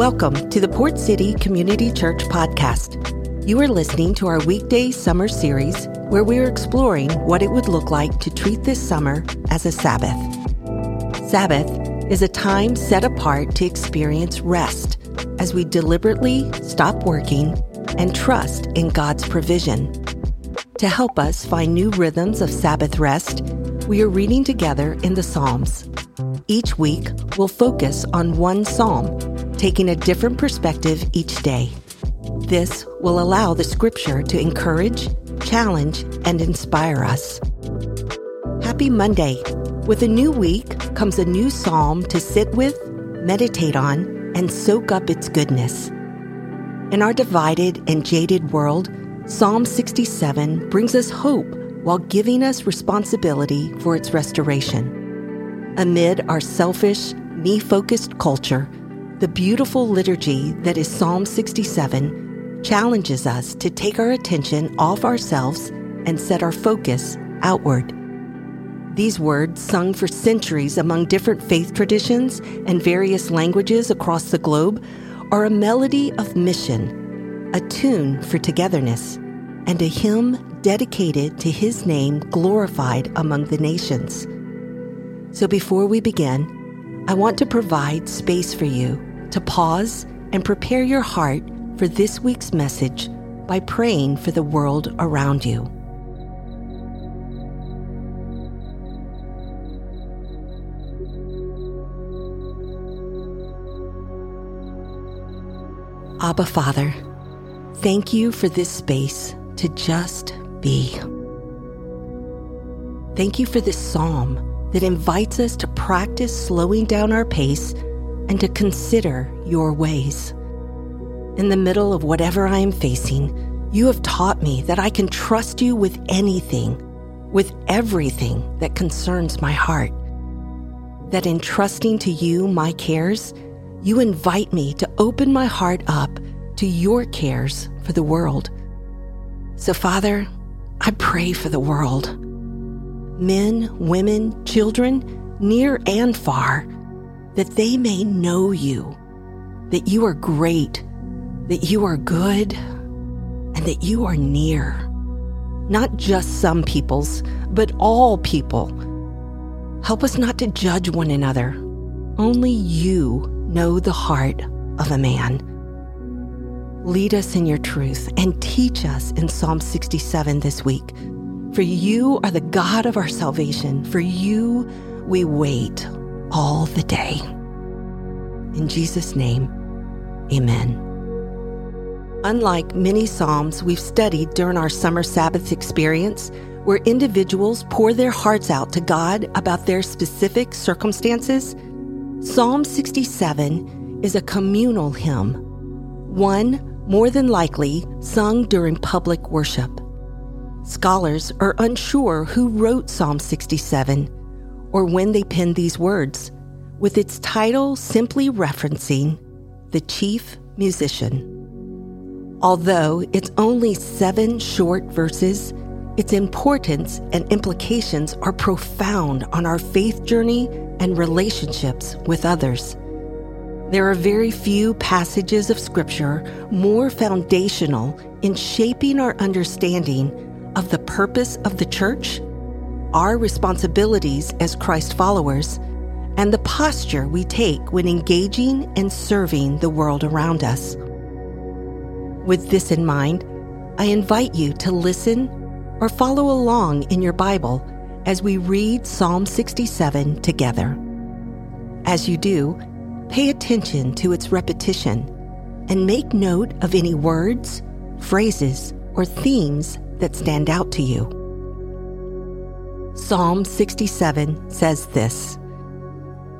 Welcome to the Port City Community Church podcast. You are listening to our weekday summer series where we are exploring what it would look like to treat this summer as a Sabbath. Sabbath is a time set apart to experience rest as we deliberately stop working and trust in God's provision. To help us find new rhythms of Sabbath rest, we are reading together in the Psalms. Each week, we'll focus on one psalm, taking a different perspective each day. This will allow the scripture to encourage, challenge, and inspire us. Happy Monday! With a new week comes a new psalm to sit with, meditate on, and soak up its goodness. In our divided and jaded world, Psalm 67 brings us hope while giving us responsibility for its restoration. Amid our selfish, me-focused culture, the beautiful liturgy that is Psalm 67 challenges us to take our attention off ourselves and set our focus outward. These words, sung for centuries among different faith traditions and various languages across the globe, are a melody of mission, a tune for togetherness, and a hymn dedicated to His name glorified among the nations. So before we begin, I want to provide space for you to pause and prepare your heart for this week's message by praying for the world around you. Abba Father, thank you for this space to just be. Thank you for this psalm that invites us to practice slowing down our pace and to consider your ways. In the middle of whatever I am facing, you have taught me that I can trust you with anything, with everything that concerns my heart. That in trusting to you my cares, you invite me to open my heart up to your cares for the world. So, Father, I pray for the world. Men, women, children, near and far, that they may know you, that you are great, that you are good, and that you are near. Not just some peoples, but all people. Help us not to judge one another. Only you know the heart of a man. Lead us in your truth and teach us in Psalm 67 this week. For you are the God of our salvation. For you we wait all the day. In Jesus' name, amen. Unlike many psalms we've studied during our summer Sabbath experience, where individuals pour their hearts out to God about their specific circumstances, Psalm 67 is a communal hymn, one more than likely sung during public worship. Scholars are unsure who wrote Psalm 67, or when they penned these words, with its title simply referencing the chief musician. Although it's only 7 short verses, its importance and implications are profound on our faith journey and relationships with others. There are very few passages of Scripture more foundational in shaping our understanding of the purpose of the church, our responsibilities as Christ followers, and the posture we take when engaging and serving the world around us. With this in mind, I invite you to listen or follow along in your Bible as we read Psalm 67 together. As you do, pay attention to its repetition and make note of any words, phrases, or themes that stand out to you. Psalm 67 says this: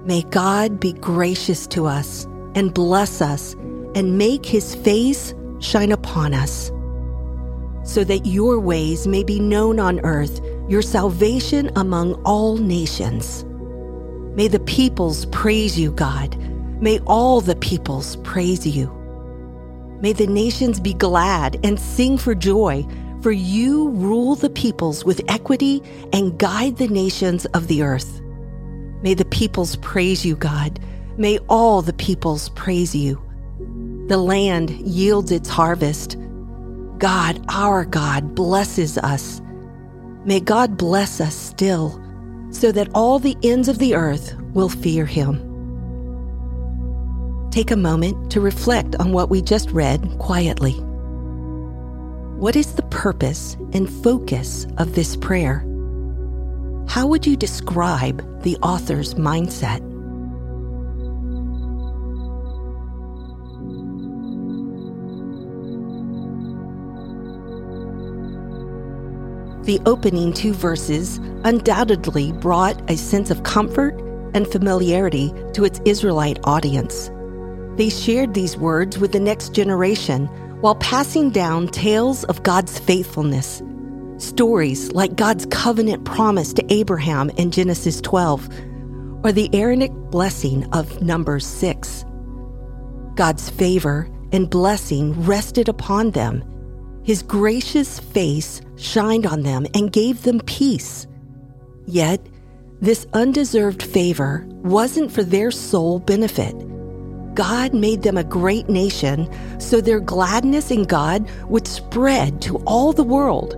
"May God be gracious to us and bless us and make his face shine upon us, so that your ways may be known on earth, your salvation among all nations. May the peoples praise you, God. May all the peoples praise you. May the nations be glad and sing for joy, for you rule the peoples with equity and guide the nations of the earth. May the peoples praise you, God. May all the peoples praise you. The land yields its harvest. God, our God, blesses us. May God bless us still, so that all the ends of the earth will fear him. Take a moment to reflect on what we just read quietly. What is the purpose and focus of this prayer? How would you describe the author's mindset? The opening two verses undoubtedly brought a sense of comfort and familiarity to its Israelite audience. They shared these words with the next generation while passing down tales of God's faithfulness, stories like God's covenant promise to Abraham in Genesis 12, or the Aaronic blessing of Numbers 6. God's favor and blessing rested upon them. His gracious face shined on them and gave them peace. Yet, this undeserved favor wasn't for their sole benefit. God made them a great nation, so their gladness in God would spread to all the world.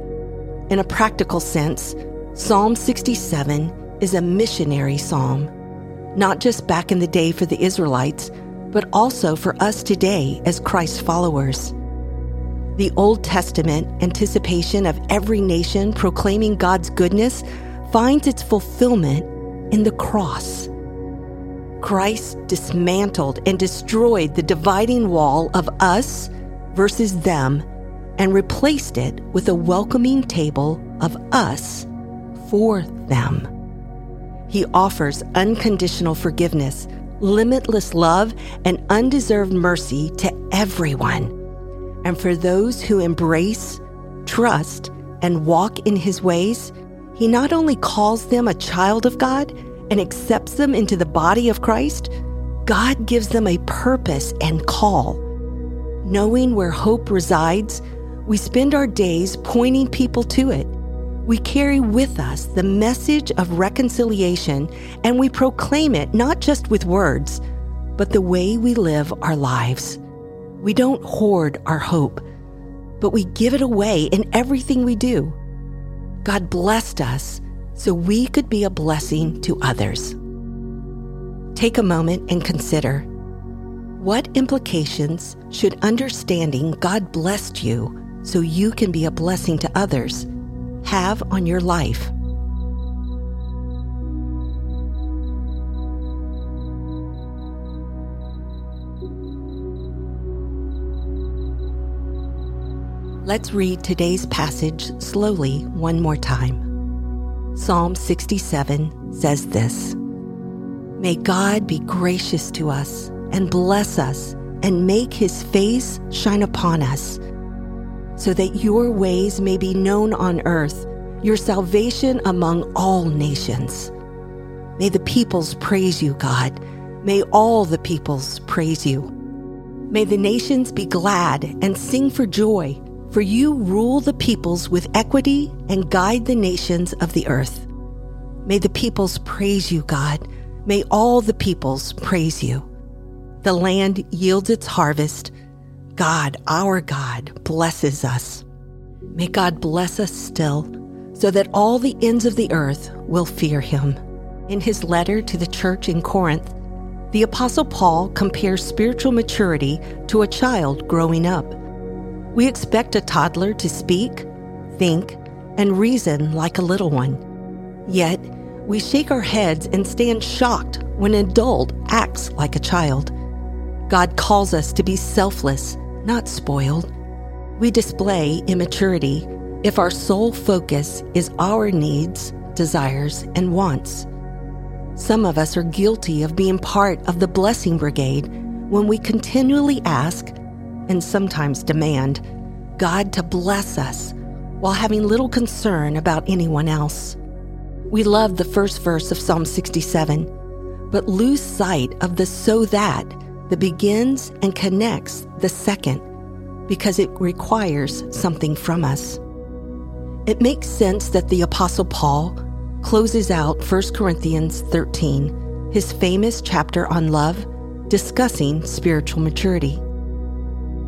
In a practical sense, Psalm 67 is a missionary psalm, not just back in the day for the Israelites, but also for us today as Christ's followers. The Old Testament anticipation of every nation proclaiming God's goodness finds its fulfillment in the cross. Christ dismantled and destroyed the dividing wall of us versus them and replaced it with a welcoming table of us for them. He offers unconditional forgiveness, limitless love, and undeserved mercy to everyone. And for those who embrace, trust, and walk in his ways, he not only calls them a child of God and accepts them into the body of Christ, God gives them a purpose and call. Knowing where hope resides, we spend our days pointing people to it. We carry with us the message of reconciliation, and we proclaim it not just with words, but the way we live our lives. We don't hoard our hope, but we give it away in everything we do. God blessed us so we could be a blessing to others. Take a moment and consider, what implications should understanding God blessed you so you can be a blessing to others have on your life? Let's read today's passage slowly one more time. Psalm 67 says this, "May God be gracious to us and bless us and make his face shine upon us, so that your ways may be known on earth, your salvation among all nations. May the peoples praise you, God. May all the peoples praise you. May the nations be glad and sing for joy. For you rule the peoples with equity and guide the nations of the earth. May the peoples praise you, God. May all the peoples praise you. The land yields its harvest. God, our God, blesses us. May God bless us still, so that all the ends of the earth will fear him." In his letter to the church in Corinth, the Apostle Paul compares spiritual maturity to a child growing up. We expect a toddler to speak, think, and reason like a little one. Yet, we shake our heads and stand shocked when an adult acts like a child. God calls us to be selfless, not spoiled. We display immaturity if our sole focus is our needs, desires, and wants. Some of us are guilty of being part of the blessing brigade when we continually ask, and sometimes demand, God to bless us while having little concern about anyone else. We love the first verse of Psalm 67, but lose sight of the "so that" that begins and connects the second, because it requires something from us. It makes sense that the Apostle Paul closes out 1 Corinthians 13, his famous chapter on love, discussing spiritual maturity.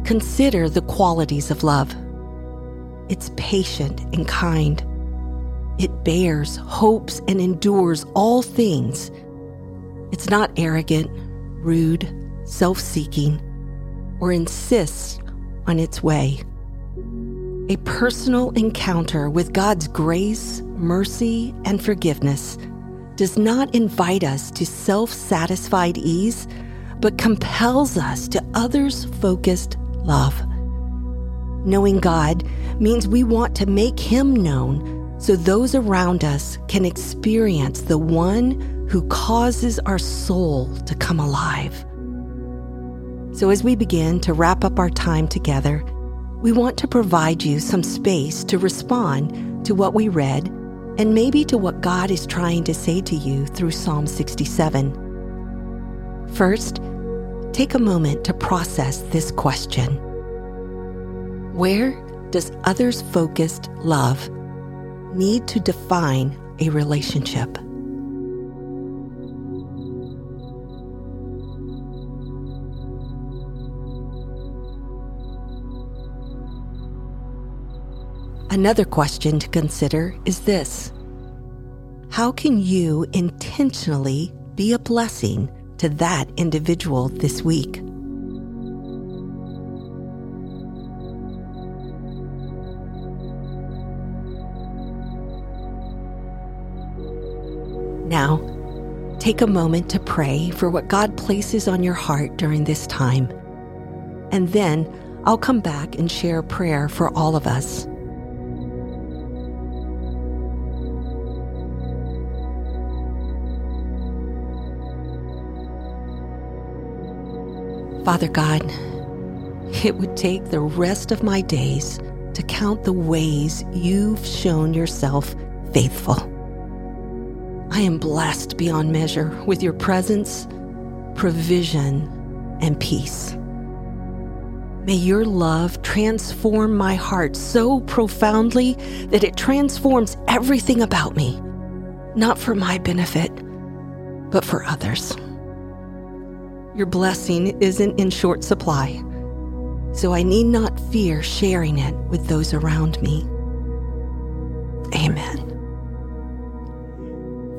Consider the qualities of love. It's patient and kind. It bears, hopes, and endures all things. It's not arrogant, rude, self-seeking, or insists on its way. A personal encounter with God's grace, mercy, and forgiveness does not invite us to self-satisfied ease, but compels us to others-focused love. Knowing God means we want to make Him known so those around us can experience the one who causes our soul to come alive. So as we begin to wrap up our time together, we want to provide you some space to respond to what we read and maybe to what God is trying to say to you through Psalm 67. First, take a moment to process this question. Where does others-focused love need to define a relationship? Another question to consider is this: how can you intentionally be a blessing to that individual this week? Now, take a moment to pray for what God places on your heart during this time, and then I'll come back and share a prayer for all of us. Father God, it would take the rest of my days to count the ways you've shown yourself faithful. I am blessed beyond measure with your presence, provision, and peace. May your love transform my heart so profoundly that it transforms everything about me, not for my benefit, but for others. Your blessing isn't in short supply, so I need not fear sharing it with those around me. Amen.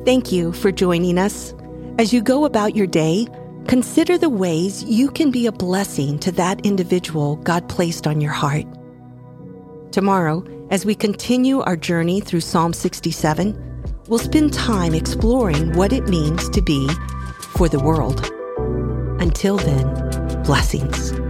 Thank you for joining us. As you go about your day, consider the ways you can be a blessing to that individual God placed on your heart. Tomorrow, as we continue our journey through Psalm 67, we'll spend time exploring what it means to be for the world. Until then, blessings.